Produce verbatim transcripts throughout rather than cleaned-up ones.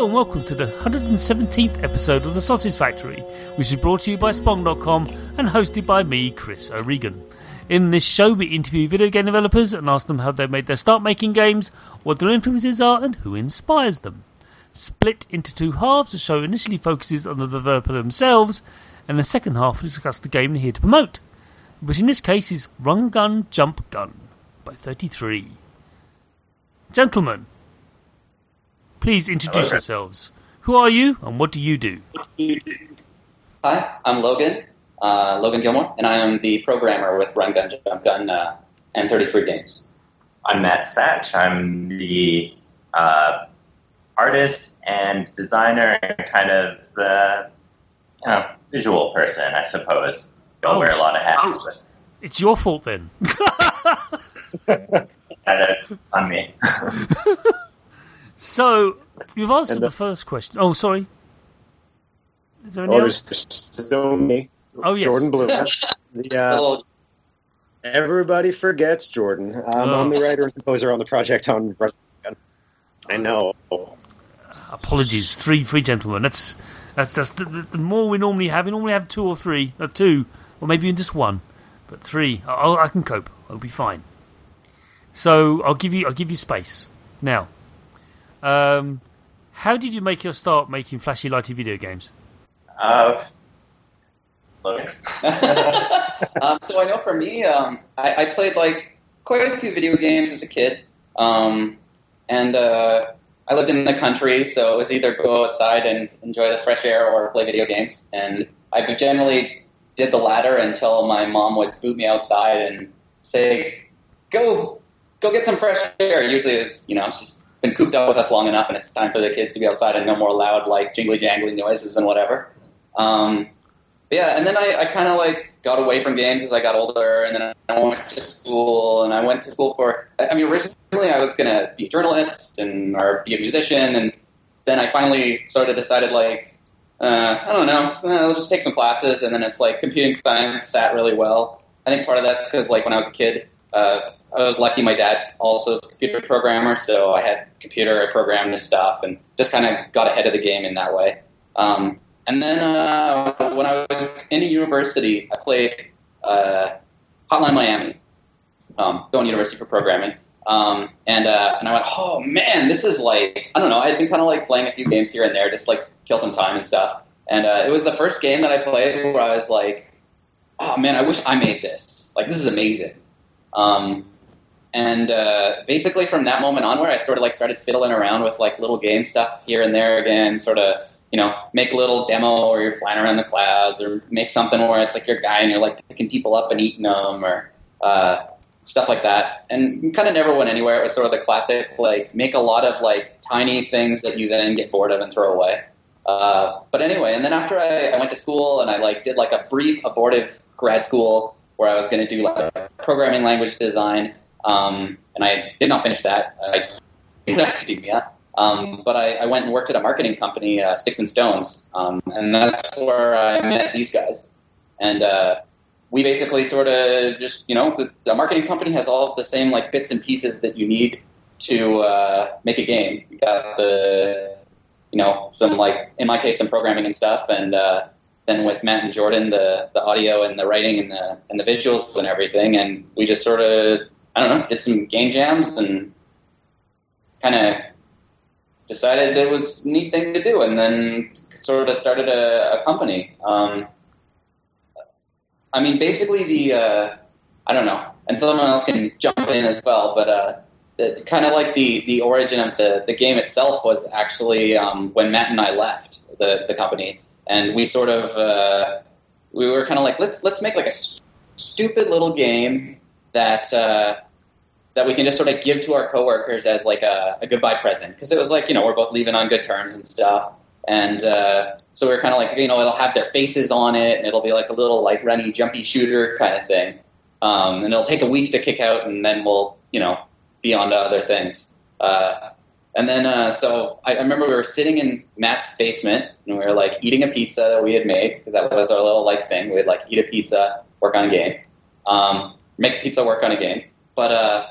Welcome to the one hundred seventeenth episode of The Sausage Factory, which is brought to you by Spong dot com and hosted by me, Chris O'Regan. In this show, we interview video game developers and ask them how they made their start making games, what their influences are, and who inspires them. Split into two halves, the show initially focuses on the developer themselves, and the second half discusses the game they're here to promote, which in this case is Run Gun Jump Gun by thirty-three. Gentlemen, please introduce Hello. yourselves. Who are you and what do you do? Hi, I'm Logan, uh, Logan Gilmore, and I am the programmer with Run Gun Jump Gun uh, and thirty-three Games. I'm Matt Satch. I'm the uh, artist and designer and kind of the you know, visual person, I suppose. I oh, wear a lot of hats. Oh, but... It's your fault then. That's on me. So, you've answered the, the first question. Oh, sorry. Is there any oh, else? There's still me. Oh, yes. Jordan Bloom. the, uh, everybody forgets Jordan. Um, oh. I'm the writer and composer on the project on Run Gun. I know. Apologies. Three three gentlemen. That's that's, that's the, the, the more we normally have. We normally have two or three. Or two. Or maybe even just one. But three. I'll, I can cope. I'll be fine. So, I'll give you I'll give you space. Now. Um, how did you make your start making flashy, lighty video games? Uh, look. um, so I know for me, um, I, I played like quite a few video games as a kid, um, and uh, I lived in the country, so it was either go outside and enjoy the fresh air or play video games. And I generally did the latter until my mom would boot me outside and say, "Go, go get some fresh air." Usually, it's you know, it's just been cooped up with us long enough, and it's time for the kids to be outside and no more loud, like, jingly-jangly noises and whatever. Um, yeah, and then I, I kind of, like, got away from games as I got older, and then I went to school, and I went to school for... I mean, originally I was going to be a journalist and or be a musician, and then I finally sort of decided, like, uh, I don't know, I'll just take some classes, and then it's, like, computing science sat really well. I think part of that's because, like, when I was a kid... Uh, I was lucky my dad also is a computer programmer, so I had computer, I programmed and stuff, and just kind of got ahead of the game in that way. Um, and then uh, when I was in university, I played uh, Hotline Miami, um, going to university for programming. Um, and uh, and I went, oh man, this is like, I don't know, I had been kind of like playing a few games here and there, just like kill some time and stuff. And uh, it was the first game that I played where I was like, oh man, I wish I made this. Like, this is amazing. Um, and, uh, basically from that moment onward, I sort of like started fiddling around with like little game stuff here and there again, sort of, you know, make a little demo where you're flying around the clouds or make something where it's like your guy and you're like picking people up and eating them or, uh, stuff like that. And kind of never went anywhere. It was sort of the classic, like make a lot of like tiny things that you then get bored of and throw away. Uh, but anyway, and then after I, I went to school and I like did like a brief abortive grad school where I was going to do like programming language design, um, and I did not finish that. I did academia, um, but I, I went and worked at a marketing company, uh, Sticks and Stones, um, and that's where I met these guys. And uh, we basically sort of just, you know, the, the marketing company has all the same like bits and pieces that you need to uh, make a game. You got the, you know, some like in my case some programming and stuff, and uh, then with Matt and Jordan, the, the audio and the writing and the and the visuals and everything, and we just sort of, I don't know, did some game jams and kind of decided it was a neat thing to do, and then sort of started a, a company. Um, I mean, basically the, uh, I don't know, and someone else can jump in as well, but uh, the, kind of like the, the origin of the, the game itself was actually um, when Matt and I left the, the company, and we sort of, uh, we were kind of like, let's let's make like a st- stupid little game that uh, that we can just sort of give to our coworkers as like a, a goodbye present, because it was like, you know, we're both leaving on good terms and stuff. And uh, so we we're kind of like, you know, it'll have their faces on it, and it'll be like a little like runny, jumpy shooter kind of thing. Um, and it'll take a week to kick out, and then we'll, you know, be on to other things. Uh, and then uh, so I, I remember we were sitting in Matt's basement, and we were like eating a pizza that we had made, because that was our little like thing. We'd like eat a pizza, work on a game, um, make pizza, work on a game. But uh,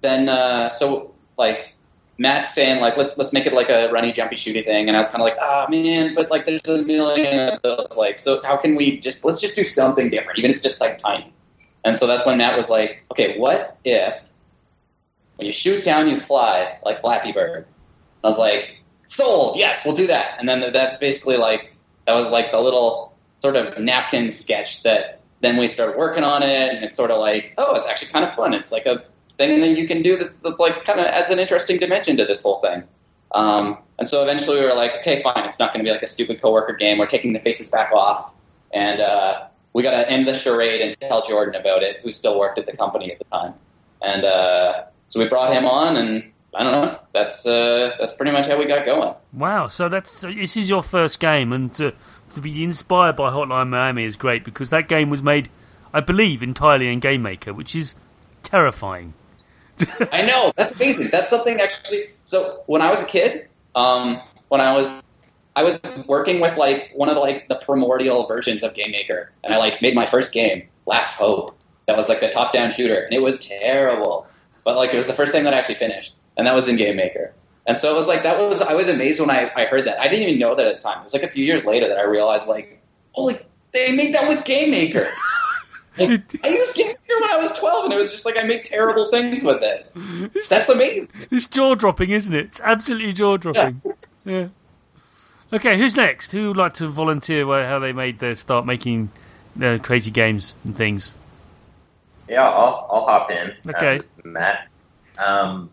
then uh, so like. Matt saying like let's let's make it like a runny, jumpy, shooty thing, and I was kind of like, ah, oh, man, but like there's a million of those, like, so how can we just let's just do something different, even if it's just like tiny. And so that's when Matt was like, okay, what if when you shoot down, you fly like Flappy Bird? I was like, sold, yes, we'll do that. And then that's basically like that was like the little sort of napkin sketch that then we started working on it, and it's sort of like, oh, it's actually kind of fun. It's like a thing that you can do that's, that's like kind of adds an interesting dimension to this whole thing. Um, and so eventually we were like, okay, fine, it's not going to be like a stupid coworker game. We're taking the faces back off, and uh, we got to end the charade and tell Jordan about it, who still worked at the company at the time. And uh, so we brought him on, and I don't know, that's uh, that's pretty much how we got going. Wow, so that's this is your first game, and to, to be inspired by Hotline Miami is great, because that game was made, I believe, entirely in Game Maker, which is terrifying. I know, that's amazing. That's something actually. So when I was a kid, um, when I was, I was working with like one of the, like the primordial versions of Game Maker, and I like made my first game, Last Hope. That was like the top-down shooter, and it was terrible. But like it was the first thing that I actually finished, and that was in Game Maker. And so it was like that was I was amazed when I, I heard that. I didn't even know that at the time. It was like a few years later that I realized like, holy, they made that with Game Maker. Like, I used Game Maker when I was twelve, and it was just like I made terrible things with it. That's amazing. It's jaw-dropping, isn't it? It's absolutely jaw-dropping. Yeah. Yeah. Okay, who's next? Who would like to volunteer how they made their start making uh, crazy games and things? Yeah, I'll I'll hop in. Okay. Uh, Matt. Um,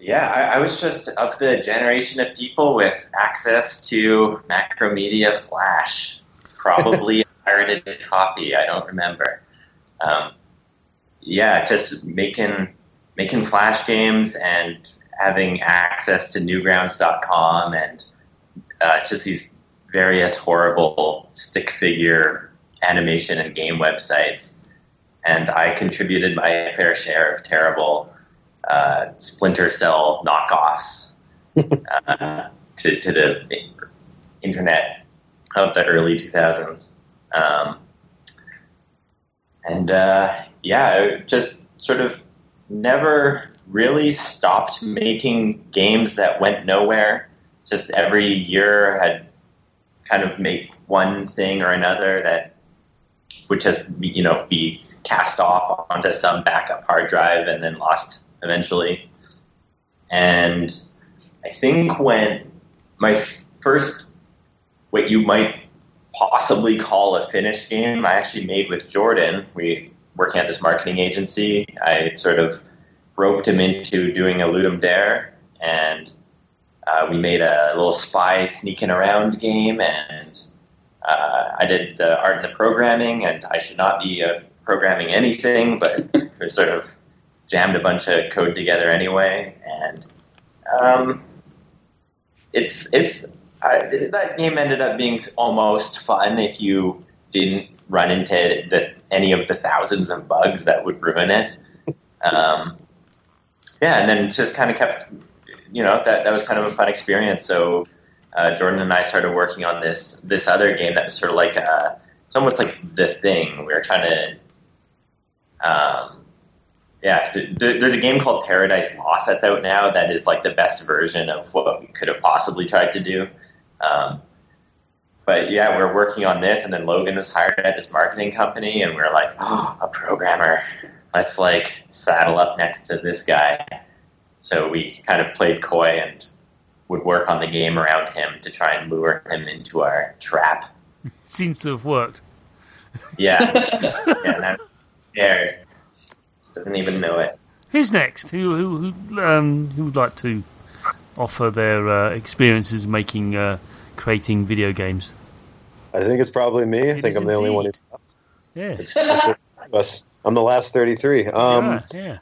yeah, I, I was just of the generation of people with access to Macromedia Flash. Probably pirated copy. I don't remember. Um, yeah, just making making Flash games and having access to Newgrounds dot com and uh, just these various horrible stick figure animation and game websites. And I contributed my fair share of terrible uh, Splinter Cell knockoffs uh, to, to the internet of the early two thousands. Um, and, uh, yeah, I just sort of never really stopped making games that went nowhere. Just every year I'd kind of make one thing or another that would just, you know, be cast off onto some backup hard drive and then lost eventually. And I think when my first, what you might possibly call a finished game I actually made with Jordan. We working at this marketing agency. I sort of roped him into doing a Ludum Dare, and uh, we made a little spy sneaking around game. And uh, I did the art and the programming, and I should not be uh, programming anything, but we sort of jammed a bunch of code together anyway. And um, it's it's. I, that game ended up being almost fun if you didn't run into the, any of the thousands of bugs that would ruin it. Um, yeah, and then just kind of kept, you know, that, that was kind of a fun experience. So uh, Jordan and I started working on this this other game that was sort of like a, it's almost like The Thing. We were trying to, um, yeah, th- th- there's a game called Paradise Lost that's out now that is like the best version of what we could have possibly tried to do. Um, but yeah, we're working on this, and then Logan was hired at this marketing company, and we're like, oh, a programmer. Let's like saddle up next to this guy. So we kind of played coy and would work on the game around him to try and lure him into our trap. Seems to have worked. Yeah. Yeah, and I was scared. Doesn't even know it. Who's next? Who who who um who would like to offer their uh, experiences making uh, creating video games? I think it's probably me. It I think I'm the indeed. only one who's left. Yeah. It's, it's I'm the last thirty-three. Um, yeah, yeah.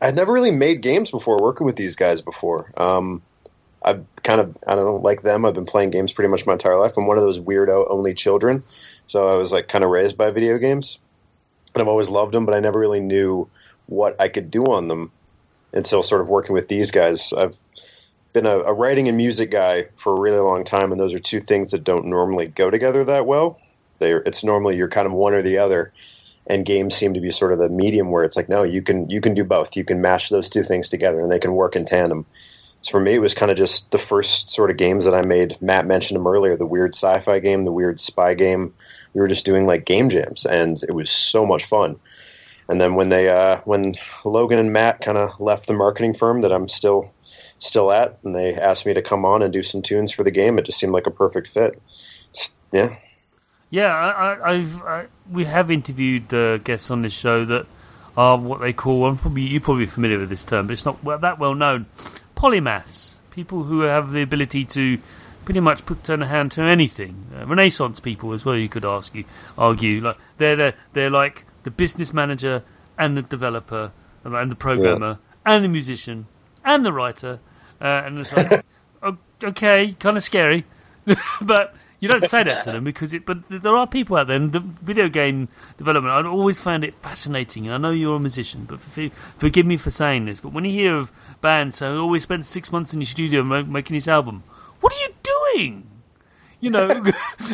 I'd never really made games before, working with these guys before. Um, I've kind of, I don't know, like them, I've been playing games pretty much my entire life. I'm one of those weirdo only children. So I was like kind of raised by video games. And I've always loved them, but I never really knew what I could do on them until sort of working with these guys. I've been a, a writing and music guy for a really long time, and those are two things that don't normally go together that well. They're, it's normally you're kind of one or the other. And games seem to be sort of the medium where it's like, no, you can you can do both. You can mash those two things together, and they can work in tandem. So for me, it was kind of just the first sort of games that I made. Matt mentioned them earlier, the weird sci-fi game, the weird spy game. We were just doing, like, game jams, and it was so much fun. And then when they uh, when Logan and Matt kind of left the marketing firm that I'm still still at, and they asked me to come on and do some tunes for the game, it just seemed like a perfect fit. Just, yeah. Yeah, I, I've I, we have interviewed uh, guests on this show that are what they call, I'm probably you're probably familiar with this term, but it's not that well known, polymaths, people who have the ability to pretty much put turn a hand to anything. Uh, Renaissance people as well. You could ask you argue like they're they're, they're like the business manager and the developer and the programmer yeah. and the musician and the writer, uh, and it's like okay, kind of scary, but. You don't say that to them because it. But there are people out there in the video game development. I've always found it fascinating. And I know you're a musician, but for, forgive me for saying this. But when you hear of bands saying, "Oh, we spent six months in the studio making this album," what are you doing? You know,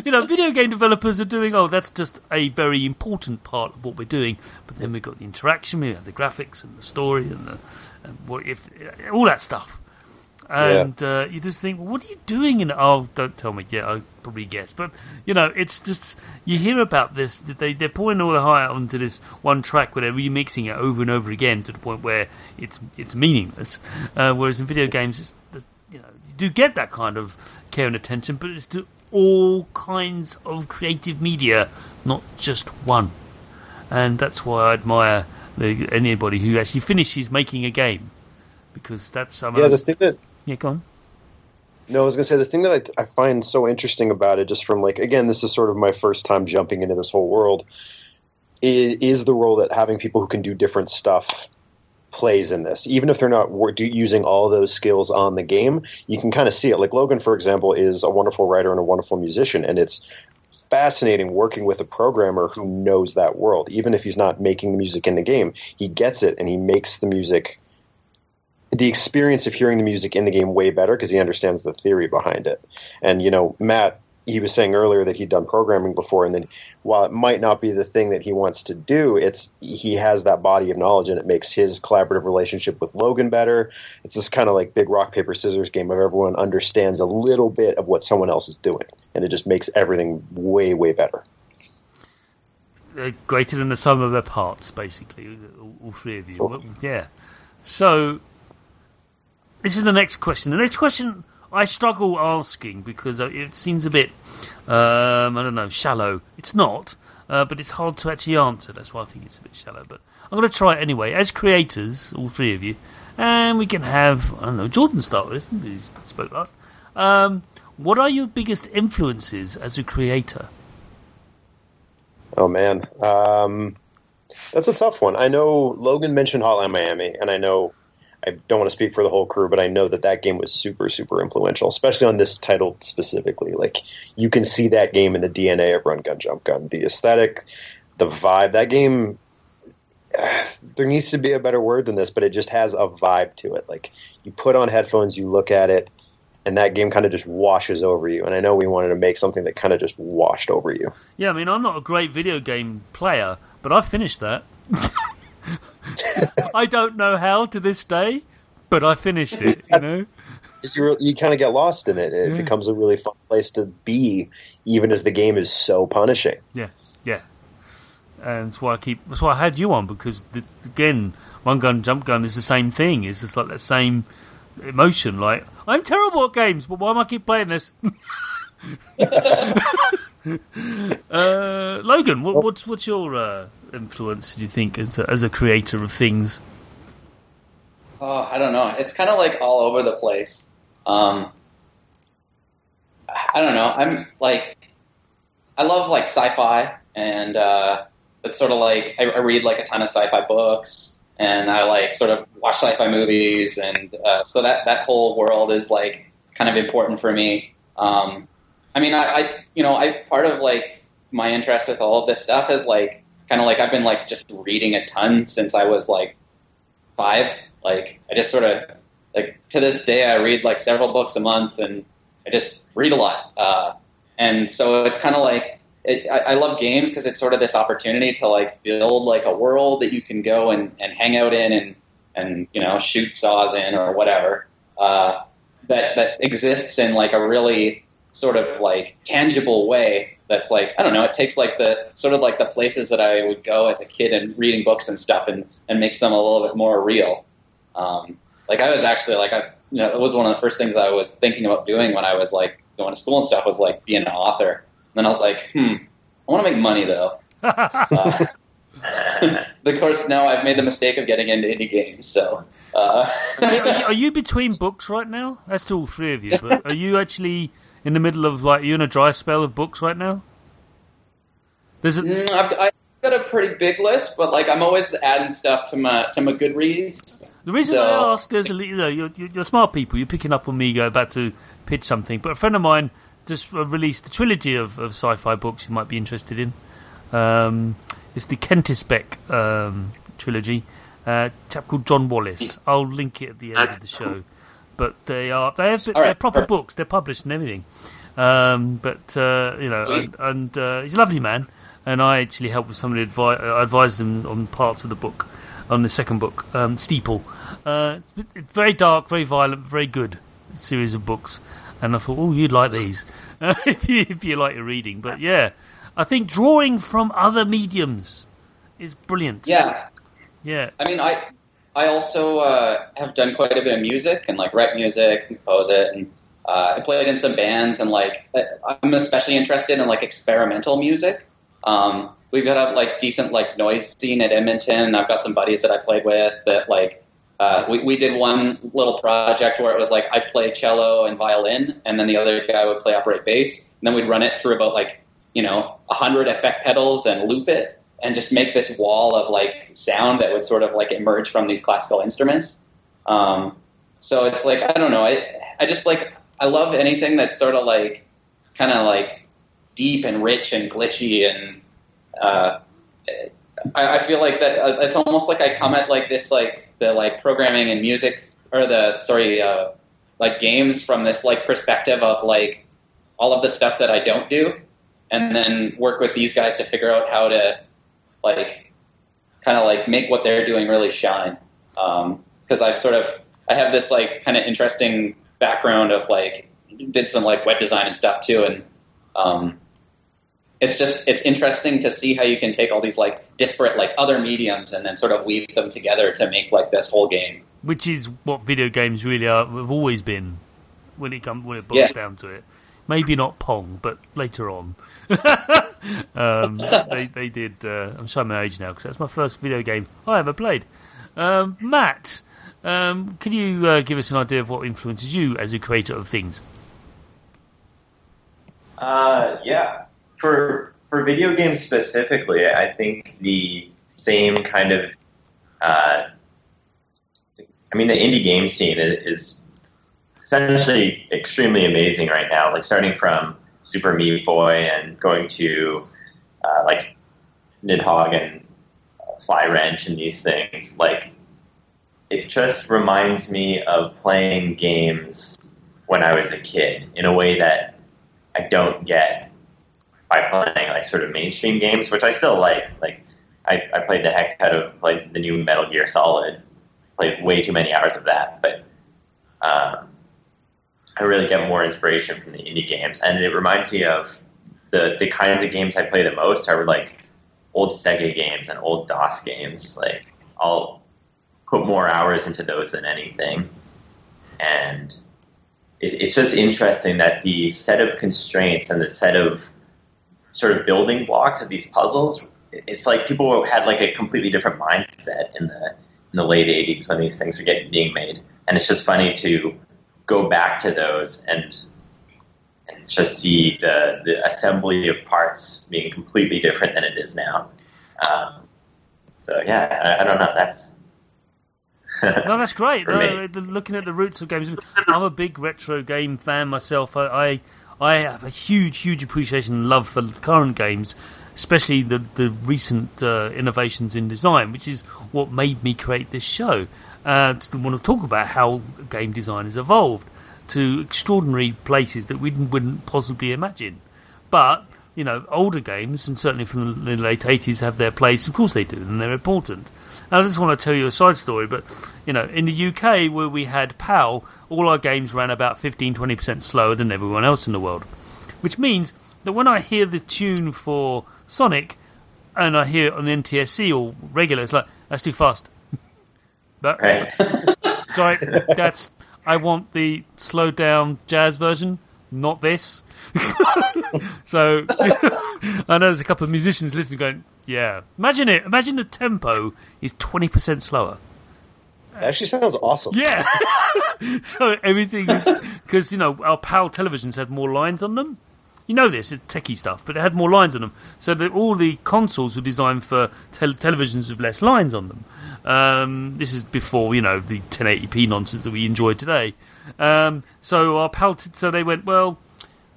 you know, video game developers are doing. Oh, that's just a very important part of what we're doing. But then we've got the interaction. We have the graphics and the story and the and what if all that stuff. And yeah. uh, you just think, well, what are you doing? And oh, don't tell me. Yeah, I probably guess. But, you know, it's just, you hear about this. They, they're pouring all the heart onto this one track where they're remixing it over and over again to the point where it's it's meaningless. Uh, whereas in video games, it's just, you know, you do get that kind of care and attention, but it's to all kinds of creative media, not just one. And that's why I admire the, anybody who actually finishes making a game. Because that's... Um, yeah, the thing that... Yeah, go on. No, I was going to say, the thing that I, th- I find so interesting about it, just from, like, again, this is sort of my first time jumping into this whole world, is the role that having people who can do different stuff plays in this. Even if they're not using all those skills on the game, you can kind of see it. Like, Logan, for example, is a wonderful writer and a wonderful musician, and it's fascinating working with a programmer who knows that world. Even if he's not making the music in the game, he gets it, and he makes the music... the experience of hearing the music in the game way better because he understands the theory behind it. And, you know, Matt, he was saying earlier that he'd done programming before, and then while it might not be the thing that he wants to do, it's he has that body of knowledge, and it makes his collaborative relationship with Logan better. It's this kind of like big rock, paper, scissors game of everyone understands a little bit of what someone else is doing, and it just makes everything way, way better. They're greater than the sum of their parts, basically, all three of you. Sure. Yeah. So... this is the next question. The next question I struggle asking because it seems a bit, um, I don't know, shallow. It's not, uh, but it's hard to actually answer. That's why I think it's a bit shallow. But I'm going to try it anyway. As creators, all three of you, and we can have, I don't know, Jordan start with this. He spoke last. Um, what are your biggest influences as a creator? Oh, man. Um, that's a tough one. I know Logan mentioned Hotline Miami, and I know... I don't want to speak for the whole crew, but I know that that game was super, super influential, especially on this title specifically. Like, you can see that game in the D N A of Run Gun Jump Gun, the aesthetic, the vibe. That game, there needs to be a better word than this, but it just has a vibe to it. Like, you put on headphones, you look at it, and that game kind of just washes over you. And I know we wanted to make something that kind of just washed over you. Yeah, I mean, I'm not a great video game player, but I finished that. I don't know how to this day, but I finished it, you know? You, you kind of get lost in it. It yeah. becomes a really fun place to be, even as the game is so punishing. Yeah, yeah. And that's why I keep. That's why I had you on, because, the, again, Run Gun, Jump Gun is the same thing. It's just like that same emotion. Like, I'm terrible at games, but why am I keep playing this? uh, Logan, what, what's what's your uh, influence? Do you think as a, as a creator of things? Oh, I don't know. It's kind of like all over the place. Um, I don't know. I'm like, I love like sci-fi, and uh, it's sort of like I, I read like a ton of sci-fi books, and I like sort of watch sci-fi movies, and uh, so that that whole world is like kind of important for me. Um, I mean, I, I you know, I part of like my interest with all of this stuff is like kind of like I've been like just reading a ton since I was like five. Like I just sort of like to this day I read like several books a month, and I just read a lot. Uh, and so it's kind of like it, I, I love games because it's sort of this opportunity to like build like a world that you can go and, and hang out in and and you know shoot saws in or whatever uh, that that exists in like a really sort of like tangible way. That's like I don't know. It takes like the sort of like the places that I would go as a kid and reading books and stuff, and, and makes them a little bit more real. Um, like I was actually like, I, you know, it was one of the first things I was thinking about doing when I was like going to school and stuff was like being an author. And then I was like, Hmm, I want to make money though. uh, of course now I've made the mistake of getting into indie games. So, uh, are, you, are you between books right now? That's to all three of you, but are you actually in the middle of like, are you in a dry spell of books right now? There's a, mm, I've, I've got a pretty big list, but like I'm always adding stuff to my, to my Goodreads. The reason so. I ask is, you know, you're, you're smart people. You're picking up on me going back to pitch something. But a friend of mine just released a trilogy of, of sci-fi books you might be interested in. Um, it's the Kentisbeck um, trilogy. Uh, a chap called John Wallace. I'll link it at the end of the show. But they are they have, they're right, proper right. books. They're published and everything. Um, but uh, you know, and, and uh, he's a lovely man. And I actually helped with some of the advice. I advised him on parts of the book. On the second book, um, Steeple. Uh, very dark, very violent, very good series of books. And I thought, oh, you'd like these uh, if, you, if you like your reading. But yeah, I think drawing from other mediums is brilliant. Yeah. Yeah. I mean, I I also uh, have done quite a bit of music and like write music, compose it. And uh, I played in some bands, and like I'm especially interested in like experimental music. Um We've got a like decent like noise scene at Edmonton. I've got some buddies that I played with that like uh, we we did one little project where it was like I play cello and violin, and then the other guy would play upright bass, and then we'd run it through about like you know a hundred effect pedals and loop it, and just make this wall of like sound that would sort of like emerge from these classical instruments. Um, so it's like I don't know. I I just like I love anything that's sort of like kind of like deep and rich and glitchy and Uh, I, I feel like that uh, it's almost like I come at like this like the like programming and music or the sorry uh, like games from this like perspective of like all of the stuff that I don't do, and then work with these guys to figure out how to like kind of like make what they're doing really shine. Um, because I've sort of I have this like kind of interesting background of like did some like web design and stuff too, and um, It's just, it's interesting to see how you can take all these, like, disparate, like, other mediums and then sort of weave them together to make, like, this whole game. Which is what video games really are, have always been, when it comes, when it boils yeah. down to it. Maybe not Pong, but later on. um, they, they did, uh, I'm showing my age now, because that's my first video game I ever played. Um, Matt, um, can you uh, give us an idea of what influences you as a creator of things? Uh, yeah. For for video games specifically, I think the same kind of, uh, I mean, the indie game scene is, is essentially extremely amazing right now. Like starting from Super Meat Boy and going to uh, like Nidhogg and Fly Wrench and these things. Like it just reminds me of playing games when I was a kid in a way that I don't get by playing like sort of mainstream games, which I still like. Like I, I played the heck out of like the new Metal Gear Solid. Played way too many hours of that, but um, I really get more inspiration from the indie games, and it reminds me of the the kinds of games I play the most are like old Sega games and old DOS games. Like I'll put more hours into those than anything, and it, it's just interesting that the set of constraints and the set of sort of building blocks of these puzzles. It's like people had like a completely different mindset in the in the late eighties when these things were getting being made, and it's just funny to go back to those and and just see the the assembly of parts being completely different than it is now. Um, so yeah, I, I don't know. That's no, that's great. No, looking at the roots of games, I'm a big retro game fan myself. I I, I have a huge, huge appreciation and love for current games, especially the the recent uh, innovations in design, which is what made me create this show. Uh, to want to talk about how game design has evolved to extraordinary places that we wouldn't possibly imagine. But you know, older games, and certainly from the late eighties, have their place. Of course they do, and they're important. And I just want to tell you a side story, but you know, in the U K where we had PAL, all our games ran about fifteen to twenty percent slower than everyone else in the world, which means that when I hear the tune for Sonic and I hear it on N T S C or regular, it's like, that's too fast. But, right. Sorry, that's, I want the slowed down jazz version, not this. So I know there's a couple of musicians listening going, yeah, imagine it. Imagine the tempo is twenty percent slower. That actually sounds awesome. Yeah. So everything, because, you know, our PAL televisions had more lines on them. You know this, it's techie stuff, but it had more lines on them. So the, all the consoles were designed for tel- televisions with less lines on them. Um, this is before, you know, the ten eighty p nonsense that we enjoy today. Um, so our PAL, t- so they went, well,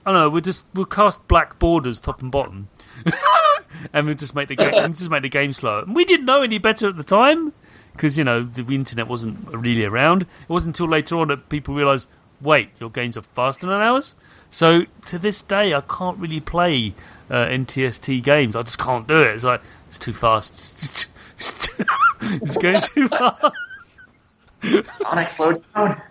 I don't know, we'll just we'll cast black borders top and bottom, and we'll just make the game, we'll just make the game slower. And we didn't know any better at the time because you know the internet wasn't really around. It wasn't until later on that people realised, wait, your games are faster than ours. So to this day, I can't really play uh, N T S C games. I just can't do it. It's like, it's too fast. It's going too fast. Sonic, slow down.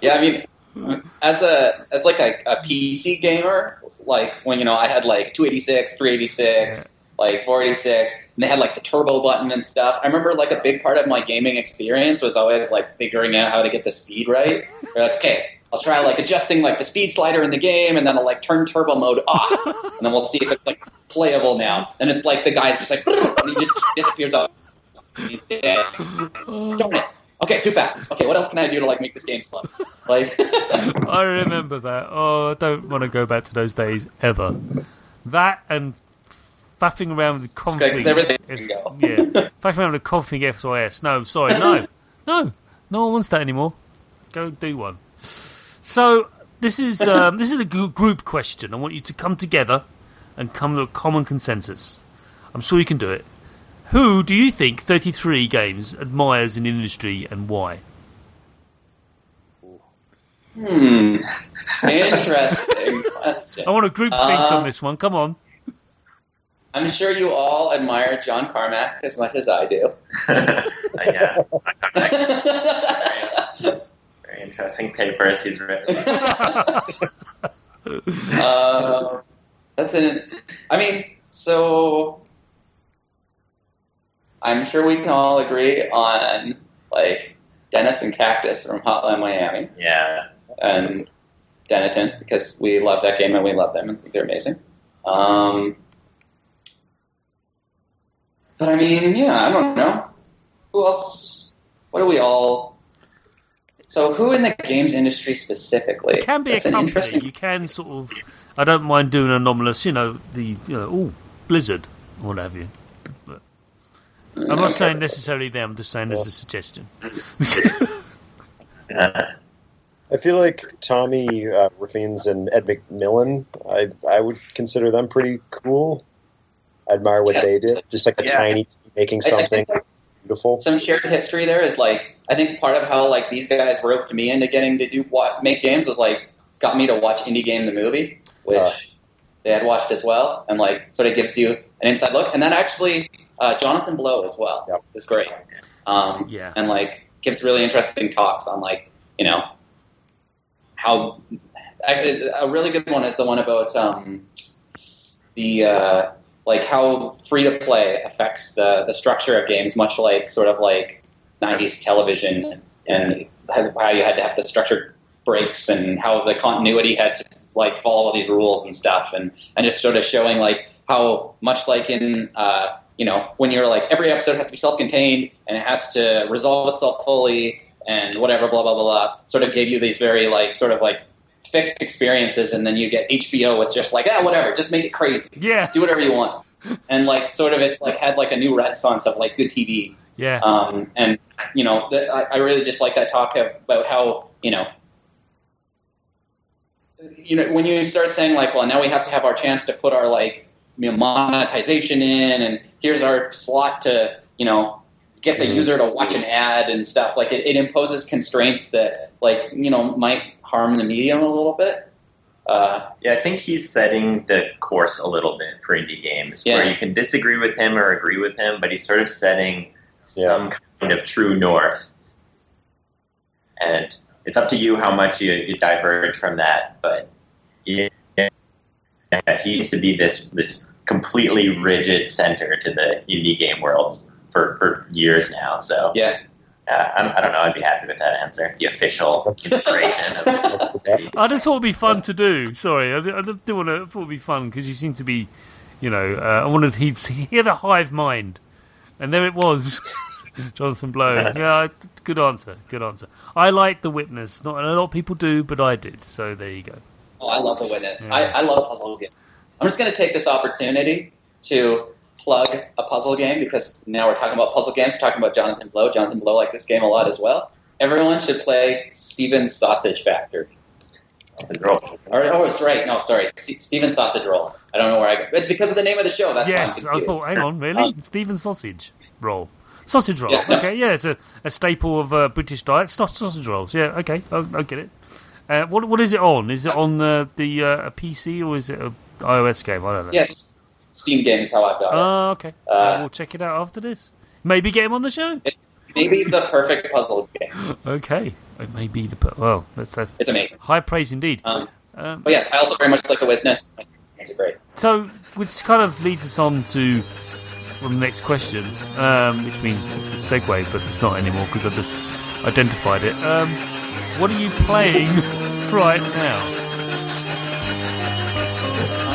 Yeah, I mean, as a as like a, a P C gamer, like when you know I had like two eighty-six, three eighty-six, like four eighty-six, and they had like the turbo button and stuff. I remember like a big part of my gaming experience was always like figuring out how to get the speed right. You're like, okay, I'll try like adjusting like the speed slider in the game, and then I'll like turn turbo mode off, and then we'll see if it's like playable now. And it's like the guy's just like, and he just disappears off. He's dead. Darn it! Okay, too fast. Okay, what else can I do to like make this game slow? Like, I remember that. Oh, I don't want to go back to those days ever. That and faffing around with config. Everything can go. Yeah, faffing around with config F S I S. No, sorry, no, no, no one wants that anymore. Go do one. So this is um, this is a group question. I want you to come together and come to a common consensus. I'm sure you can do it. Who do you think thirty-three Games admires in the industry and why? Hmm. Interesting question. I want a group think uh, on this one. Come on. I'm sure you all admire John Carmack as much as I do. Yeah. Very, very interesting papers he's written. uh, that's an. I mean, so. I'm sure we can all agree on like Dennis and Cactus from Hotline Miami. Yeah. And Denton, because we love that game and we love them and think they're amazing. Um, but I mean, yeah, I don't know. Who else? What do we all? So who in the games industry specifically? It can be That's a company. Interesting... You can sort of. I don't mind doing anomalous. You know the you know, ooh, Blizzard or what have you. I'm not okay. saying necessarily them. I'm just saying yeah. as a suggestion. I feel like Tommy uh, Rathines and Ed McMillan. I I would consider them pretty cool. I admire what yeah. they did. Just like a yeah. tiny team making something I, I beautiful. Some shared history there is like I think part of how like these guys roped me into getting to do what make games was like got me to watch Indie Game the movie, which uh, they had watched as well, and like sort of gives you an inside look. And that actually. Uh, Jonathan Blow as well. Yep. It's great. Um, yeah. And, like, gives really interesting talks on, like, you know, how... I, a really good one is the one about um, the, uh, like, how free-to-play affects the, the structure of games, much like sort of, like, nineties television and how you had to have the structured breaks and how the continuity had to, like, follow all these rules and stuff and, and just sort of showing, like, how much like in, uh, you know, when you're like, every episode has to be self-contained and it has to resolve itself fully and whatever, blah, blah, blah, blah, sort of gave you these very like, sort of like fixed experiences. And then you get H B O. It's just like, ah, whatever, just make it crazy. Yeah. Do whatever you want. And like, sort of, it's like had like a new renaissance of like good T V. Yeah. Um, and you know, the, I, I really just like that talk about how, you know, you know, when you start saying like, well, now we have to have our chance to put our like, you know, monetization in, and here's our slot to, you know, get the user to watch an ad and stuff. Like it, it imposes constraints that like, you know, might harm the medium a little bit. Uh, yeah, I think he's setting the course a little bit for indie games, yeah. where you can disagree with him or agree with him, but he's sort of setting some yeah. kind of true north. And it's up to you how much you, you diverge from that, but yeah, he used to be this this completely rigid center to the indie game world for, for years now, so... yeah. Uh, I don't know. I'd be happy with that answer. The official inspiration. Of I just thought it'd be fun to do. Sorry, I, I didn't want to. I thought it'd be fun because you seem to be, you know, uh, I wanted he'd hear the hive mind, and there it was, Jonathan Blow. Yeah, good answer. Good answer. I like The Witness. Not a lot of people do, but I did. So there you go. Oh, I love The Witness. Yeah. I, I love puzzle games. I'm just going to take this opportunity to plug a puzzle game, because now we're talking about puzzle games. We're talking about Jonathan Blow. Jonathan Blow liked this game a lot as well. Everyone should play Steven's Sausage Factory. Sausage Roll. Oh, it's right. No, sorry. Steven's Sausage Roll. I don't know where I got. It's because of the name of the show. That's yes, I thought, hang on, really? Um, Steven's Sausage Roll. Sausage Roll. Yeah, no. Okay, yeah, it's a, a staple of uh, British diet. Sausage Rolls. Yeah, okay, I, I get it. Uh, what What is it on? Is it on uh, the uh, P C or is it an iOS game? I don't know. Yes. Steam game is how I've got it. Oh, okay. Uh, we'll check it out after this. Maybe get him on the show. It's maybe the perfect puzzle game. Okay. It may be the per- well. That's a it's amazing. High praise indeed. Um, um, but yes, I also very much like The Witness. It's great. So, which kind of leads us on to well, the next question, um, which means it's a segue, but it's not anymore because I just identified it. Um, what are you playing right now?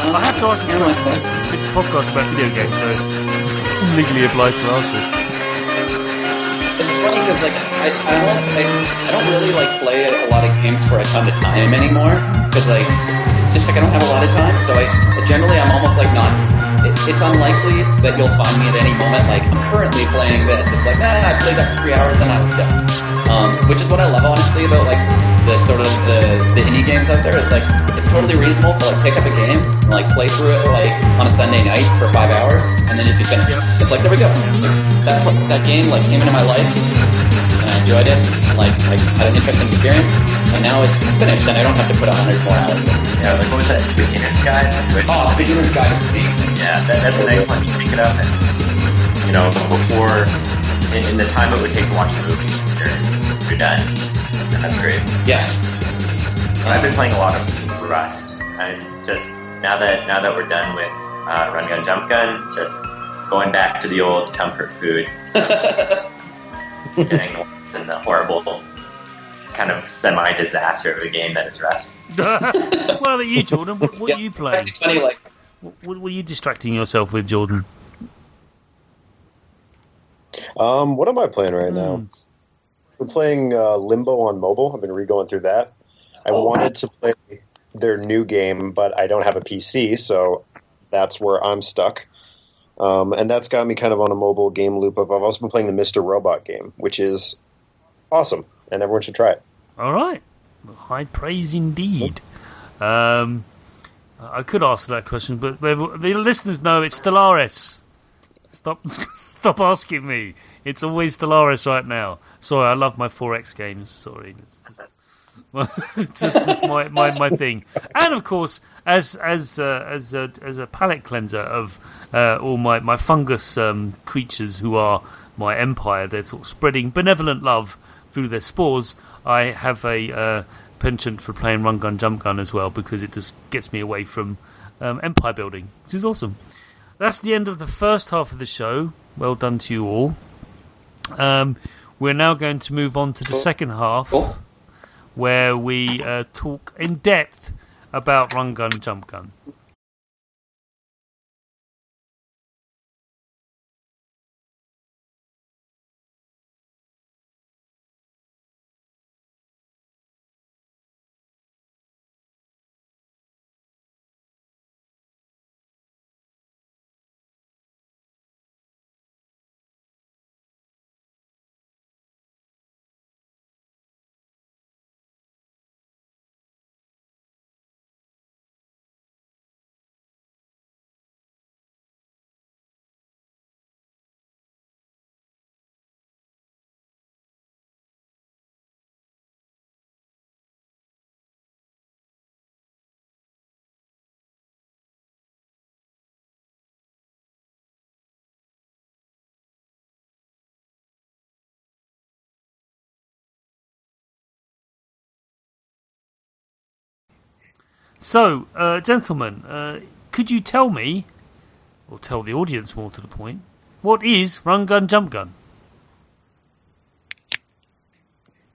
I have to ask this question. This is a podcast about video games, so I'm legally obliged to ask it. It's funny because, like, I I, almost, I I don't really like play a lot of games for a ton of time anymore, because like it's just like I don't have a lot of time. So I generally I'm almost like not. It, it's unlikely that you'll find me at any moment like I'm currently playing this. It's like ah, I played up to three hours and I was done. Um, which is what I love honestly about like the sort of the, the indie games out there. It's like it's totally reasonable to like pick up a game and like play through it like on a Sunday night for five hours and then it'd be finished. Yep. It's like there we go. Like, that that game like came into my life and I enjoyed it. And, like I had an interesting experience and now it's, it's finished and I don't have to put a hundred more hours in. Yeah, like what was that? Beginner's Guide? Oh, the Beginner's Guide is amazing. Yeah, that, that's a nice one. You pick it up and you know before in, in the time it would take to watch a movie. You're done. That's great. Yeah. Well, I've been playing a lot of Rust. I'm just now that now that we're done with uh, Run Gun Jump Gun, just going back to the old comfort food, getting lost in the horrible kind of semi-disaster of a game that is Rust. What about you, Jordan? What, what yeah. are you playing? Funny, like what were you distracting yourself with, Jordan? Um, what am I playing right mm. now? We're playing uh, Limbo on mobile. I've been re-going through that. I oh, wanted to play their new game, but I don't have a P C, so that's where I'm stuck. Um, and that's got me kind of on a mobile game loop. I've also been playing the Mister Robot game, which is awesome, and everyone should try it. All right. High praise indeed. Um, I could ask that question, but the listeners know it's Stellaris. Stop... Stop asking me. It's always Stellaris right now. Sorry, I love my four X games. Sorry. It's just, it's just my, my, my thing. And, of course, as as uh, as, a, as a palate cleanser of uh, all my, my fungus um, creatures who are my empire, they're sort of spreading benevolent love through their spores, I have a uh, penchant for playing Run Gun Jump Gun as well because it just gets me away from um, empire building, which is awesome. That's the end of the first half of the show. Well done to you all. Um, we're now going to move on to the second half, where we uh, talk in depth about Run Gun Jump Gun. So, uh, gentlemen, uh, could you tell me, or tell the audience more to the point, what is Run Gun Jump Gun?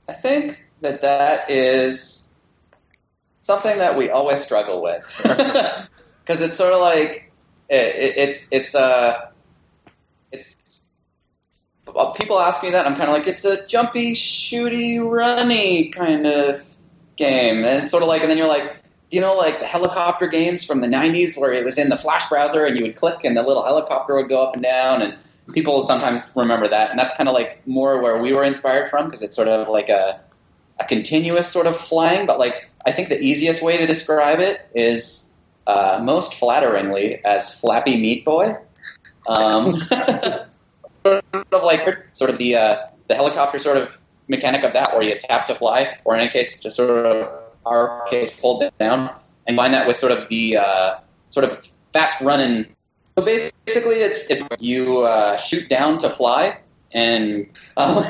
I think that that is something that we always struggle with, because it's sort of like it, it, it's it's uh it's people ask me that, I'm kind of like, it's a jumpy, shooty, runny kind of game, and it's sort of like, and then you're like, you know, like the helicopter games from the nineties where it was in the Flash browser and you would click and the little helicopter would go up and down, and people sometimes remember that, and that's kind of like more where we were inspired from, because it's sort of like a a continuous sort of flying, but like I think the easiest way to describe it is uh, most flatteringly as Flappy Meat Boy. Um, sort of like sort of the uh, the helicopter sort of mechanic of that, where you tap to fly, or in any case, just sort of our case pulled down, and combine that with sort of the uh, sort of fast running. So basically, it's it's you uh, shoot down to fly, and um,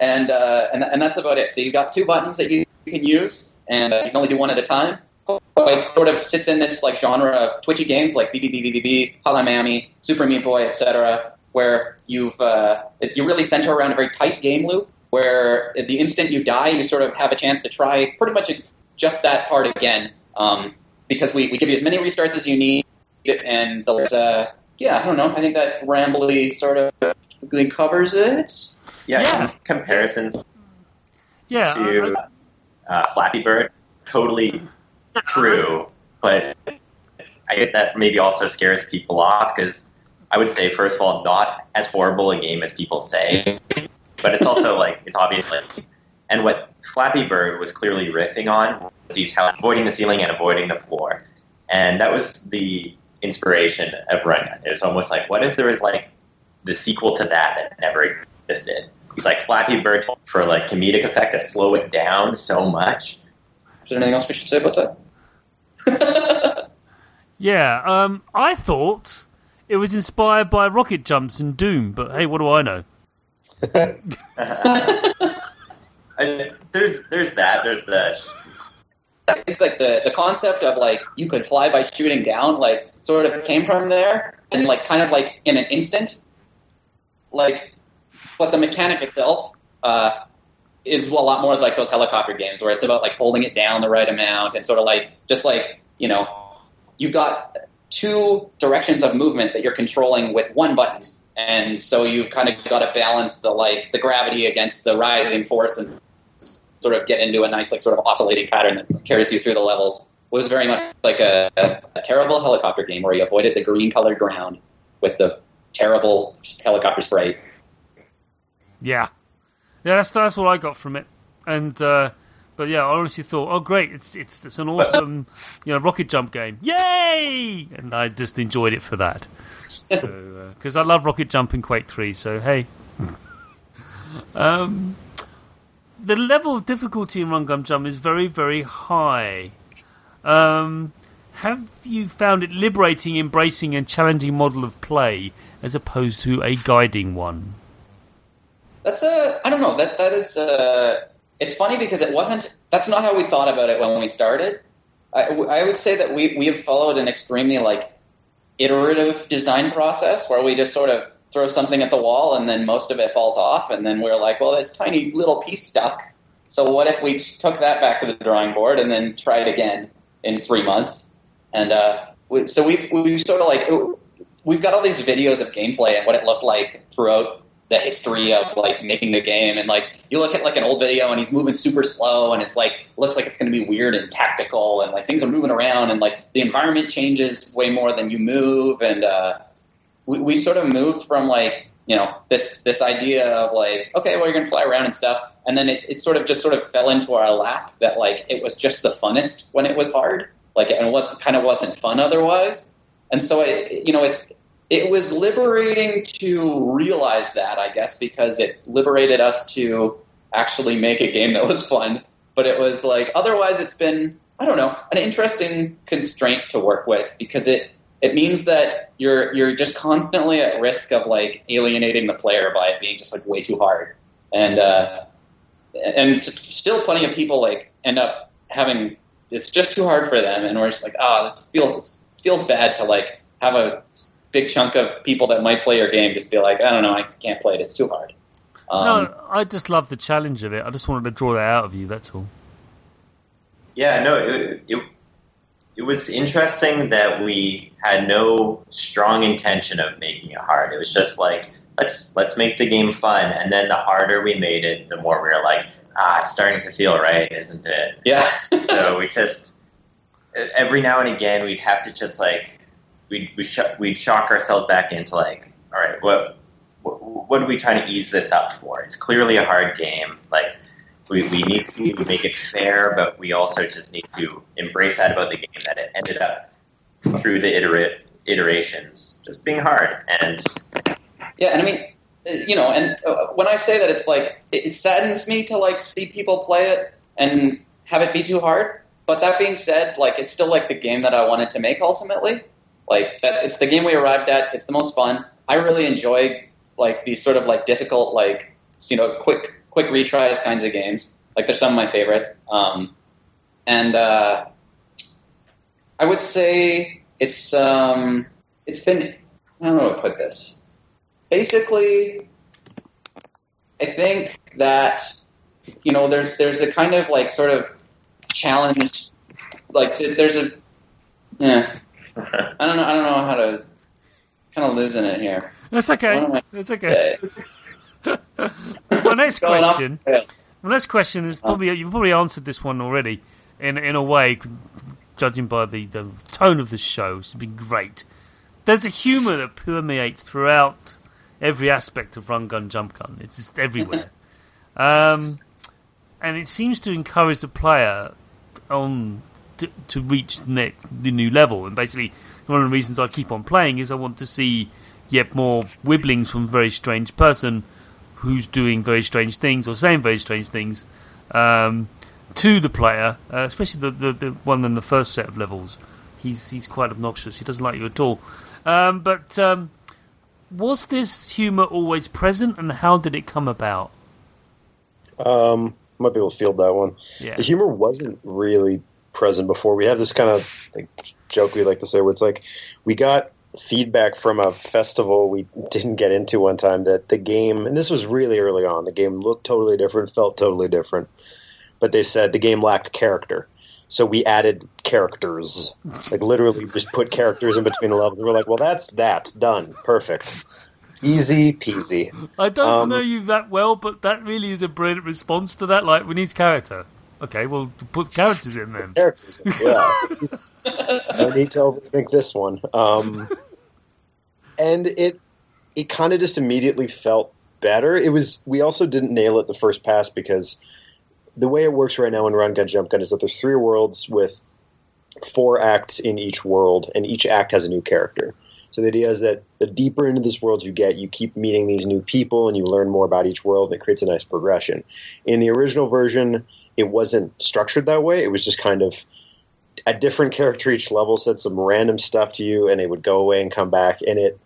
and, uh, and and that's about it. So you've got two buttons that you can use, and uh, you can only do one at a time. So it sort of sits in this like genre of twitchy games like B B B B B B, Hotline Miami, Super Meat Boy, et cetera, where you've uh, you really center around a very tight game loop, where the instant you die, you sort of have a chance to try pretty much just that part again, um, because we, we give you as many restarts as you need, and there's a, yeah, I don't know, I think that rambly sort of covers it. Yeah, yeah. Comparisons yeah, to... I- Uh, Flappy Bird, totally true, but I think that maybe also scares people off, because I would say, first of all, not as horrible a game as people say, but it's also like, it's obviously, and what Flappy Bird was clearly riffing on was these how avoiding the ceiling and avoiding the floor, and that was the inspiration of Run Gun. It was almost like, what if there was like the sequel to that that never existed? It's like Flappy Bird for like comedic effect to slow it down so much. Is there anything else we should say about that? yeah, um, I thought it was inspired by rocket jumps and Doom, but hey, what do I know? and there's there's that. There's the I think like the, the concept of like you could fly by shooting down like sort of came from there, and like kind of like in an instant, like. But the mechanic itself uh, is a lot more like those helicopter games where it's about like holding it down the right amount and sort of like just like, you know, you've got two directions of movement that you're controlling with one button. And so you've kind of got to balance the like the gravity against the rising force and sort of get into a nice like sort of oscillating pattern that carries you through the levels. It was very much like a, a terrible helicopter game where you avoided the green colored ground with the terrible helicopter spray. Yeah, yeah, that's that's what I got from it, and uh, but yeah, I honestly thought, oh great, it's it's it's an awesome, you know, rocket jump game, yay! And I just enjoyed it for that, because so, uh, I love rocket jump in Quake three. So hey, um, the level of difficulty in Run Gun Jump is very very high. Um, have you found it liberating, embracing, and challenging model of play as opposed to a guiding one? That's a, I don't know, that, that is a, it's funny because it wasn't, that's not how we thought about it when we started. I, I would say that we, we have followed an extremely, like, iterative design process where we just sort of throw something at the wall and then most of it falls off, and then we're like, well, this tiny little piece stuck, so what if we just took that back to the drawing board and then tried again in three months? And uh, we, so we've, we've sort of like, we've got all these videos of gameplay and what it looked like throughout the history of like making the game, and like you look at like an old video and he's moving super slow and it's like looks like it's going to be weird and tactical, and like things are moving around and like the environment changes way more than you move, and uh, we, we sort of moved from like, you know, this this idea of like, okay, well, you're going to fly around and stuff, and then it, it sort of just sort of fell into our lap that like it was just the funnest when it was hard, like, and it was kind of wasn't fun otherwise, and so it, you know, it's It was liberating to realize that, I guess, because it liberated us to actually make a game that was fun. But it was like, otherwise it's been, I don't know, an interesting constraint to work with, because it, it means that you're you're just constantly at risk of like alienating the player by it being just like way too hard. And uh, and still plenty of people like end up having it's just too hard for them, and we're just like, ah, oh, it feels it feels bad to like have a big chunk of people that might play your game just be like, I don't know, I can't play it, it's too hard. Um, no, I just love the challenge of it. I just wanted to draw that out of you, that's all. Yeah, no, it it, it was interesting that we had no strong intention of making it hard. It was just like, let's let's make the game fun, and then the harder we made it, the more we were like, ah, it's starting to feel right, isn't it? Yeah. So we just, every now and again, we'd have to just like, we'd, we'd, sh- we'd shock ourselves back into like, all right, what, what what are we trying to ease this up for? It's clearly a hard game. Like, we, we need to make it fair, but we also just need to embrace that about the game, that it ended up through the iterate iterations just being hard. And yeah, and I mean, you know, and when I say that, it's like, it saddens me to like see people play it and have it be too hard. But that being said, like, it's still like the game that I wanted to make ultimately. Like, it's the game we arrived at. It's the most fun. I really enjoy like these sort of like difficult, like, you know, quick quick retries kinds of games. Like, they're some of my favorites. Um, and uh, I would say it's um, it's been, I don't know how to put this. Basically, I think that, you know, there's there's a kind of like sort of challenge, like there's a, yeah, I don't know, I don't know how to, kind of losing it here. That's okay. That's okay. My next question. My next question is probably, you've probably answered this one already, in in a way, judging by the, the tone of the show. It's been great. There's a humour that permeates throughout every aspect of Run Gun Jump Gun. It's just everywhere. um, and it seems to encourage the player on to, to reach the new level. And basically, one of the reasons I keep on playing is I want to see yet more wibblings from a very strange person who's doing very strange things or saying very strange things um, to the player, uh, especially the, the, the one in the first set of levels. He's he's quite obnoxious. He doesn't like you at all. Um, but... Um, Was this humor always present, and how did it come about? Um, might be able to field that one. Yeah. The humor wasn't really present before. We had this kind of like, joke we like to say where it's like, we got feedback from a festival we didn't get into one time that the game, and this was really early on, the game looked totally different, felt totally different, but they said the game lacked character. So we added characters, like literally just put characters in between the levels. We were like, well, that's that. Done. Perfect. Easy peasy. I don't um, know you that well, but that really is a brilliant response to that. Like, we need character. Okay, well, put characters in then. Characters in, yeah. I need to overthink this one. Um, and it it kind of just immediately felt better. It was. We also didn't nail it the first pass because... The way it works right now in Run Gun Jump Gun is that there's three worlds with four acts in each world, and each act has a new character. So the idea is that the deeper into this world you get, you keep meeting these new people, and you learn more about each world, and it creates a nice progression. In the original version, it wasn't structured that way. It was just kind of a different character each level said some random stuff to you, and it would go away and come back. And it,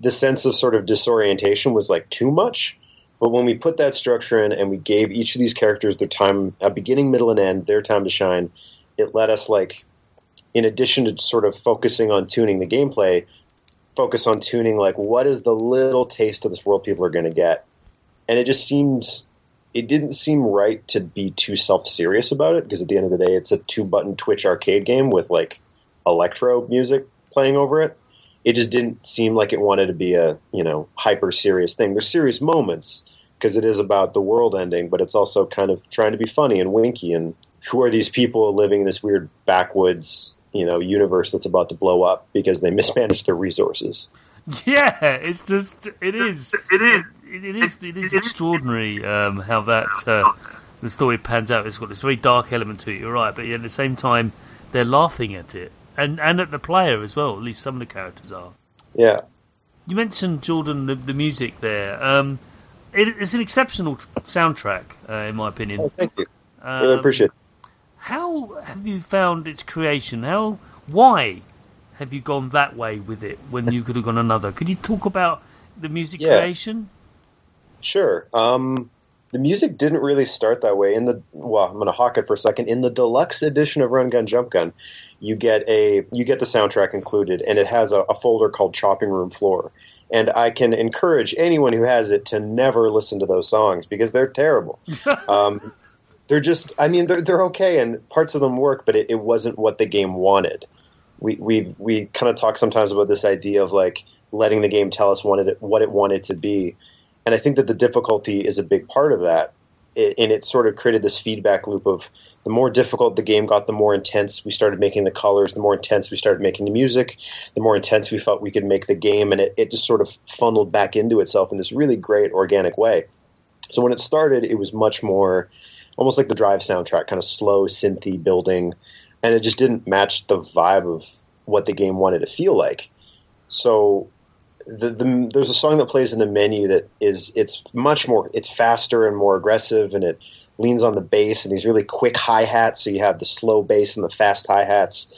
the sense of sort of disorientation was like too much. But when we put that structure in and we gave each of these characters their time, a beginning, middle, and end, their time to shine, it let us, like, in addition to sort of focusing on tuning the gameplay, focus on tuning, like, what is the little taste of this world people are going to get? And it just seemed, it didn't seem right to be too self-serious about it, because at the end of the day, it's a two-button Twitch arcade game with, like, electro music playing over it. It just didn't seem like it wanted to be a, you know, hyper-serious thing. There's serious moments, because it is about the world ending, but it's also kind of trying to be funny and winky, and who are these people living in this weird backwoods, you know, universe that's about to blow up because they mismanaged their resources. Yeah, it's just, it is. It is. It, it, is, it is extraordinary um, how that, uh, the story pans out. It's got this very dark element to it, you're right, but at the same time, they're laughing at it. And and at the player as well, at least some of the characters are. Yeah. You mentioned, Jordan, the, the music there. Um, it, it's an exceptional tr- soundtrack, uh, in my opinion. Oh, thank you. Um, really appreciate it. How have you found its creation? How, why have you gone that way with it when you could have gone another? Could you talk about the music yeah. creation? Sure. Um, The music didn't really start that way. In the well, I'm going to hawk it for a second. In the deluxe edition of Run Gun Jump Gun, you get a you get the soundtrack included, and it has a, a folder called Chopping Room Floor. And I can encourage anyone who has it to never listen to those songs because they're terrible. um, they're just, I mean, they're they're okay, and parts of them work, but it, it wasn't what the game wanted. We we we kind of talk sometimes about this idea of like letting the game tell us wanted it, what it wanted to be. And I think that the difficulty is a big part of that, it, and it sort of created this feedback loop of the more difficult the game got, the more intense we started making the colors, the more intense we started making the music, the more intense we felt we could make the game, and it, it just sort of funneled back into itself in this really great organic way. So when it started, it was much more almost like the Drive soundtrack, kind of slow, synthy building, and it just didn't match the vibe of what the game wanted to feel like. So... The, the, there's a song that plays in the menu that is it's much more it's faster and more aggressive, and it leans on the bass and these really quick hi-hats, so you have the slow bass and the fast hi-hats,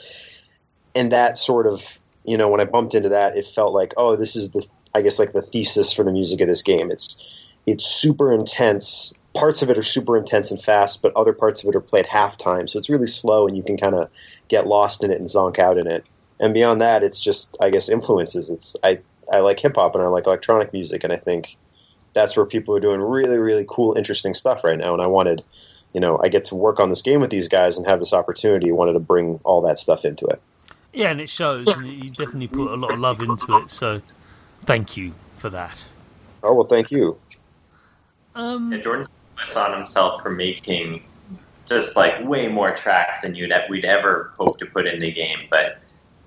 and that sort of, you know, when I bumped into that, it felt like, oh, this is the I guess like the thesis for the music of this game. It's it's super intense. Parts of it are super intense and fast, but other parts of it are played half time, so it's really slow and you can kind of get lost in it and zonk out in it. And beyond that, it's just I guess influences. It's I I like hip-hop and I like electronic music, and I think that's where people are doing really, really cool, interesting stuff right now. And I wanted, you know, I get to work on this game with these guys and have this opportunity. I wanted to bring all that stuff into it. Yeah, and it shows. You definitely put a lot of love into it, so thank you for that. Oh, well, thank you. Um, yeah, Jordan was on himself for making just, like, way more tracks than you'd we'd ever hope to put in the game, but...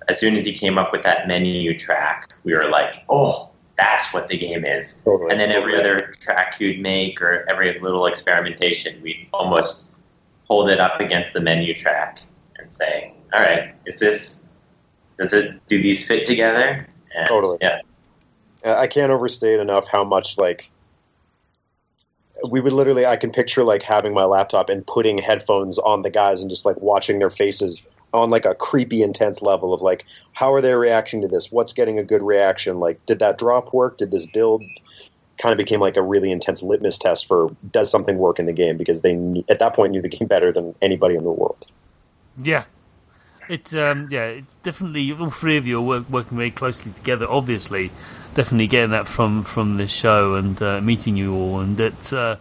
As soon as he came up with that menu track, we were like, oh, that's what the game is. Totally. And then every other track you'd make or every little experimentation, we'd almost hold it up against the menu track and say, all right, is this, does it, do these fit together? And, totally. Yeah. I can't overstate enough how much, like, we would literally, I can picture, like, having my laptop and putting headphones on the guys and just, like, watching their faces on like a creepy intense level of like, how are they reacting to this? What's getting a good reaction? Like, did that drop work? Did this build? Kind of became like a really intense litmus test for does something work in the game, because they knew, at that point, knew the game better than anybody in the world. Yeah. It's, um, yeah, it's definitely, all three of you are work, working very closely together, obviously. Definitely getting that from, from this show and uh, meeting you all. And it's, uh,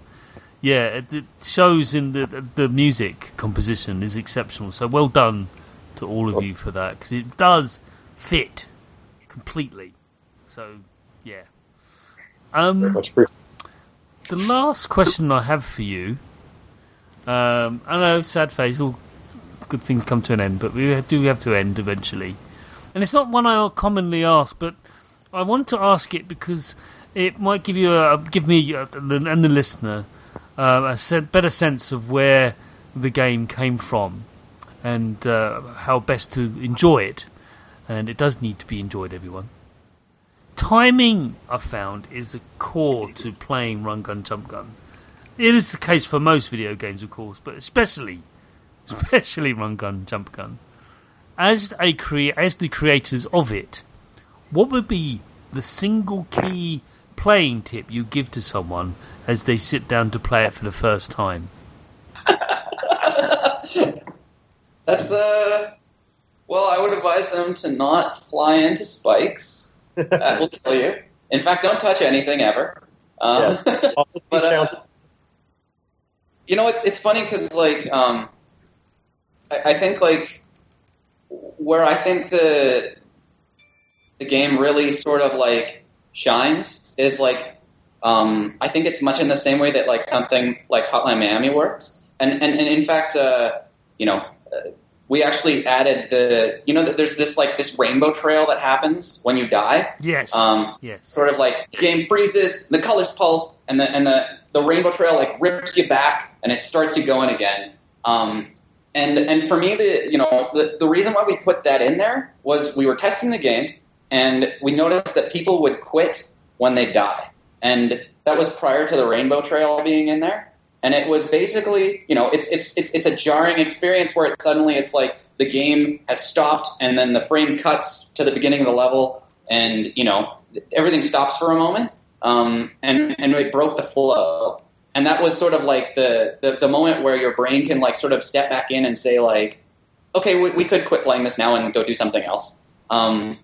yeah, it, it shows in the the music composition is exceptional. So well done to all of you for that, because it does fit completely. So, yeah. Um, the last question I have for you, um, I know, sad face, all good things come to an end, but we do have to end eventually. And it's not one I commonly ask, but I wanted to ask it because it might give you a, give me a, and the listener uh, a better sense of where the game came from. And uh, how best to enjoy it. And it does need to be enjoyed, everyone. Timing, I've found, is a core to playing Run Gun Jump Gun. It is the case for most video games, of course, but especially, especially Run Gun Jump Gun. As a cre- as the creators of it, what would be the single key playing tip you give to someone as they sit down to play it for the first time? That's, uh, well, I would advise them to not fly into spikes. That will kill you. In fact, don't touch anything ever. Um, yeah. But, uh, you know, it's it's funny because, like, um, I, I think, like, where I think the the game really sort of, like, shines is, like, um, I think it's much in the same way that, like, something like Hotline Miami works. And, and, and in fact, uh, you know, we actually added the, you know, there's this like this rainbow trail that happens when you die. Yes. Um, yes. Sort of like the game freezes, the colors pulse, and the and the, the rainbow trail like rips you back, and it starts you going again. Um, and and for me, the you know the, the reason why we put that in there was we were testing the game, and we noticed that people would quit when they die, and that was prior to the rainbow trail being in there. And it was basically, you know, it's it's it's it's a jarring experience where it suddenly it's like the game has stopped, and then the frame cuts to the beginning of the level, and you know everything stops for a moment, um, and and it broke the flow. And that was sort of like the, the, the moment where your brain can like sort of step back in and say like, okay, we, we could quit playing this now and go do something else. Um,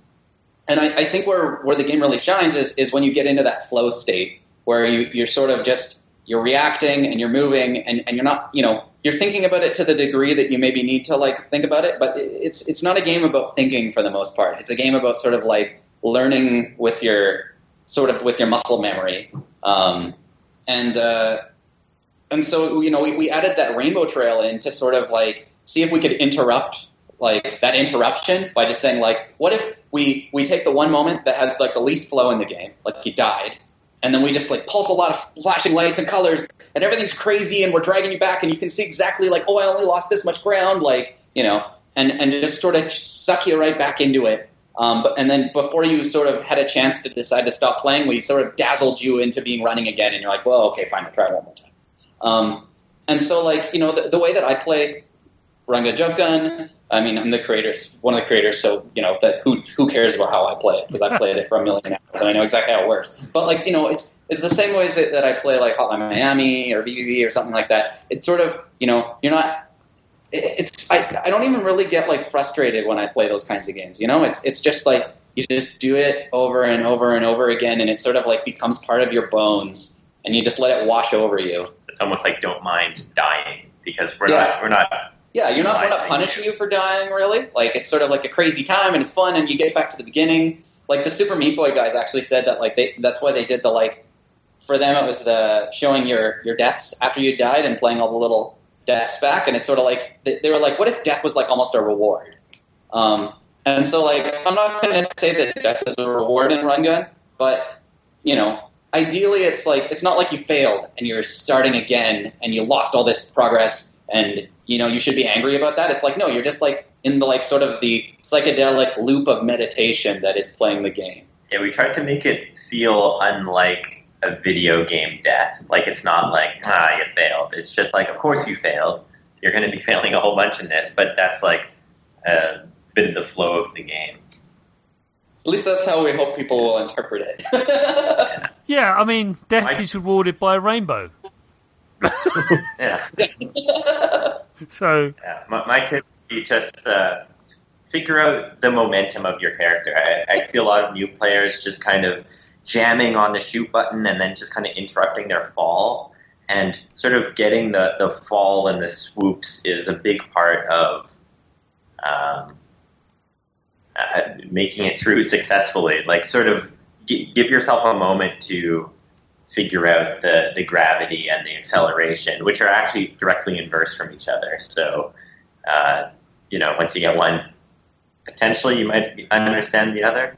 and I, I think where, where the game really shines is, is when you get into that flow state where you, you're sort of just, you're reacting and you're moving and, and you're not, you know, you're thinking about it to the degree that you maybe need to like think about it, but it's, it's not a game about thinking for the most part. It's a game about sort of like learning with your sort of with your muscle memory. Um, and, uh, and so, you know, we, we added that rainbow trail in to sort of like see if we could interrupt like that interruption by just saying like, what if we, we take the one moment that has like the least flow in the game, like you died. And then we just like pulse a lot of flashing lights and colors and everything's crazy and we're dragging you back and you can see exactly like, oh, I only lost this much ground. Like, you know, and, and just sort of suck you right back into it. Um, but, and then before you sort of had a chance to decide to stop playing, we sort of dazzled you into being running again. And you're like, well, okay, fine. I'll try one more time. Um, and so like, you know, the, the way that I play Run Gun Jump Gun, I mean, I'm the creator, one of the creators. So, you know, that who, who cares about how I play it? Cause I played it for a million hours and I know exactly how it works. But like, you know, it's, it's the same ways that, that I play like Hotline Miami or B B B or something like that. It's sort of, you know, you're not, It's I, I don't even really get like frustrated when I play those kinds of games. You know, it's it's just like you just do it over and over and over again, and it sort of like becomes part of your bones, and you just let it wash over you. It's almost like don't mind dying because we're yeah. not we're not yeah you're not we're not punishing you for dying really. Like it's sort of like a crazy time and it's fun, and you get back to the beginning. Like the Super Meat Boy guys actually said that like they that's why they did the like for them it was the showing your your deaths after you died and playing all the little. Death's back, and it's sort of like they were like, what if death was like almost a reward? Um, and so, like, I'm not going to say that death is a reward in Run Gun, but you know, ideally, it's like it's not like you failed and you're starting again and you lost all this progress, and you know, you should be angry about that. It's like, no, you're just like in the like sort of the psychedelic loop of meditation that is playing the game. Yeah, we tried to make it feel unlike a video game death. Like, it's not like, ah, you failed. It's just like, of course you failed. You're going to be failing a whole bunch in this, but that's like a bit of the flow of the game. At least that's how we hope people will interpret it. yeah. yeah, I mean, death I... is rewarded by a rainbow. yeah. so... Yeah. My, my kids, you just uh, figure out the momentum of your character. I, I see a lot of new players just kind of jamming on the shoot button and then just kind of interrupting their fall, and sort of getting the, the fall and the swoops is a big part of um, uh, making it through successfully. Like sort of g- give yourself a moment to figure out the, the gravity and the acceleration, which are actually directly inverse from each other. So, uh, you know, once you get one, potentially you might understand the other.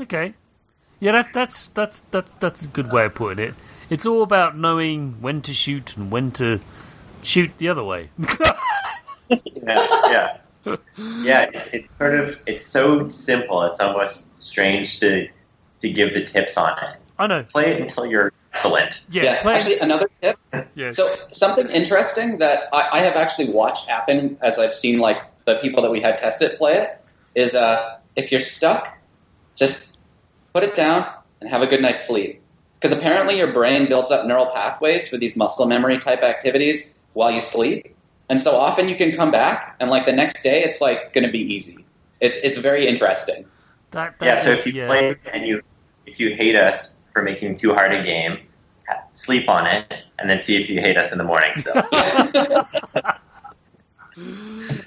Okay. Yeah, that, that's that's that, that's a good way of putting it. It's all about knowing when to shoot and when to shoot the other way. yeah, yeah, yeah. It's, it's sort of it's so simple. It's almost strange to to give the tips on it. I know. Play it until you're excellent. Yeah. yeah. Play actually, it. Another tip. yeah. So something interesting that I, I have actually watched happen as I've seen like the people that we had test it play it is uh, if you're stuck, just put it down and have a good night's sleep. Because apparently your brain builds up neural pathways for these muscle memory type activities while you sleep. And so often you can come back and like the next day it's like going to be easy. It's it's very interesting. That, that yeah, is, so if you yeah. play and you if you hate us for making too hard a game, sleep on it and then see if you hate us in the morning. So.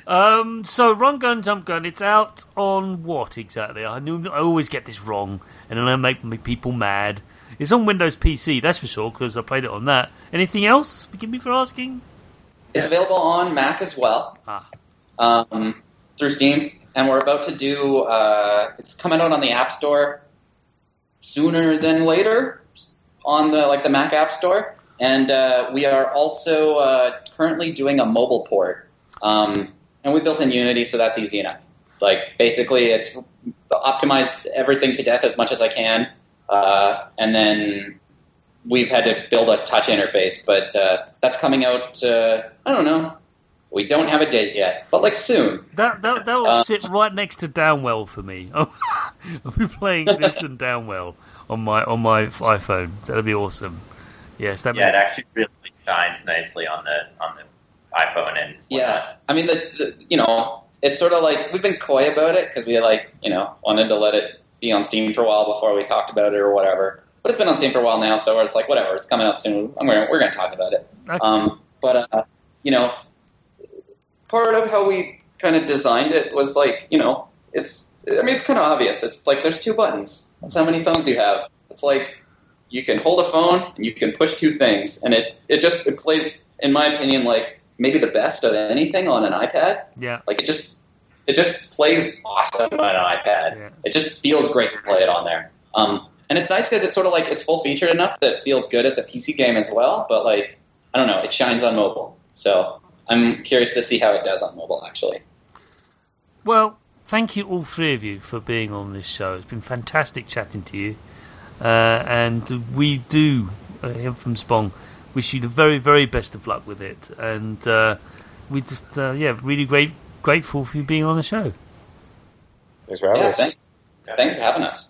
Um, so Run Gun Jump Gun, it's out on what exactly? I knew, I always get this wrong, and then I make me people mad. It's on Windows P C, that's for sure, because I played it on that. Anything else? Forgive me for asking. It's available on Mac as well, ah. um, through Steam, and we're about to do. Uh, it's coming out on the App Store sooner than later on the like the Mac App Store, and uh, we are also uh, currently doing a mobile port. Um, And we built in Unity, so that's easy enough. Like, basically, it's optimized everything to death as much as I can. Uh, and then we've had to build a touch interface. But uh, that's coming out, uh, I don't know. We don't have a date yet, but, like, soon. That that that will um, sit right next to Downwell for me. I'll be playing this and Downwell on my, on my iPhone. That'll be awesome. Yes, that yeah, makes... it actually really shines nicely on the on the iPhone and whatnot. Yeah. I mean, the, the you know, it's sort of like we've been coy about it because we like you know wanted to let it be on Steam for a while before we talked about it or whatever. But it's been on Steam for a while now, so it's like whatever, it's coming out soon. I'm gonna, we're going to talk about it. Okay. Um, but uh, you know, part of how we kind of designed it was like you know it's I mean it's kind of obvious. It's like there's two buttons. That's how many phones you have. It's like you can hold a phone and you can push two things, and it, it just it plays, in my opinion, like maybe the best of anything on an iPad. Yeah. Like it just it just plays awesome on an iPad. Yeah. It just feels great to play it on there. Um, and it's nice because it's sort of like it's full featured enough that it feels good as a P C game as well. But like I don't know, it shines on mobile. So I'm curious to see how it does on mobile actually. Well, thank you all three of you for being on this show. It's been fantastic chatting to you. Uh, and we do, uh, here from Spong, wish you the very, very best of luck with it. And uh, we just, uh, yeah, really great, grateful for you being on the show. Thanks for having yeah, us. Thanks. thanks for having us.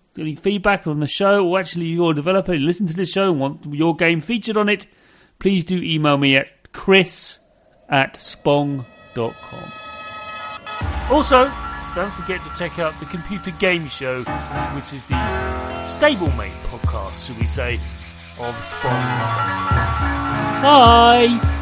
any feedback on the show, or actually you're a developer, you listen to this show and want your game featured on it, please do email me at chris at spong dot com. Also, don't forget to check out the Computer Game Show, which is the stablemate podcast, should we say, of Spong. Bye!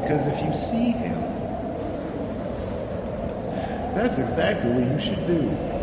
because if you see him, that's exactly what you should do.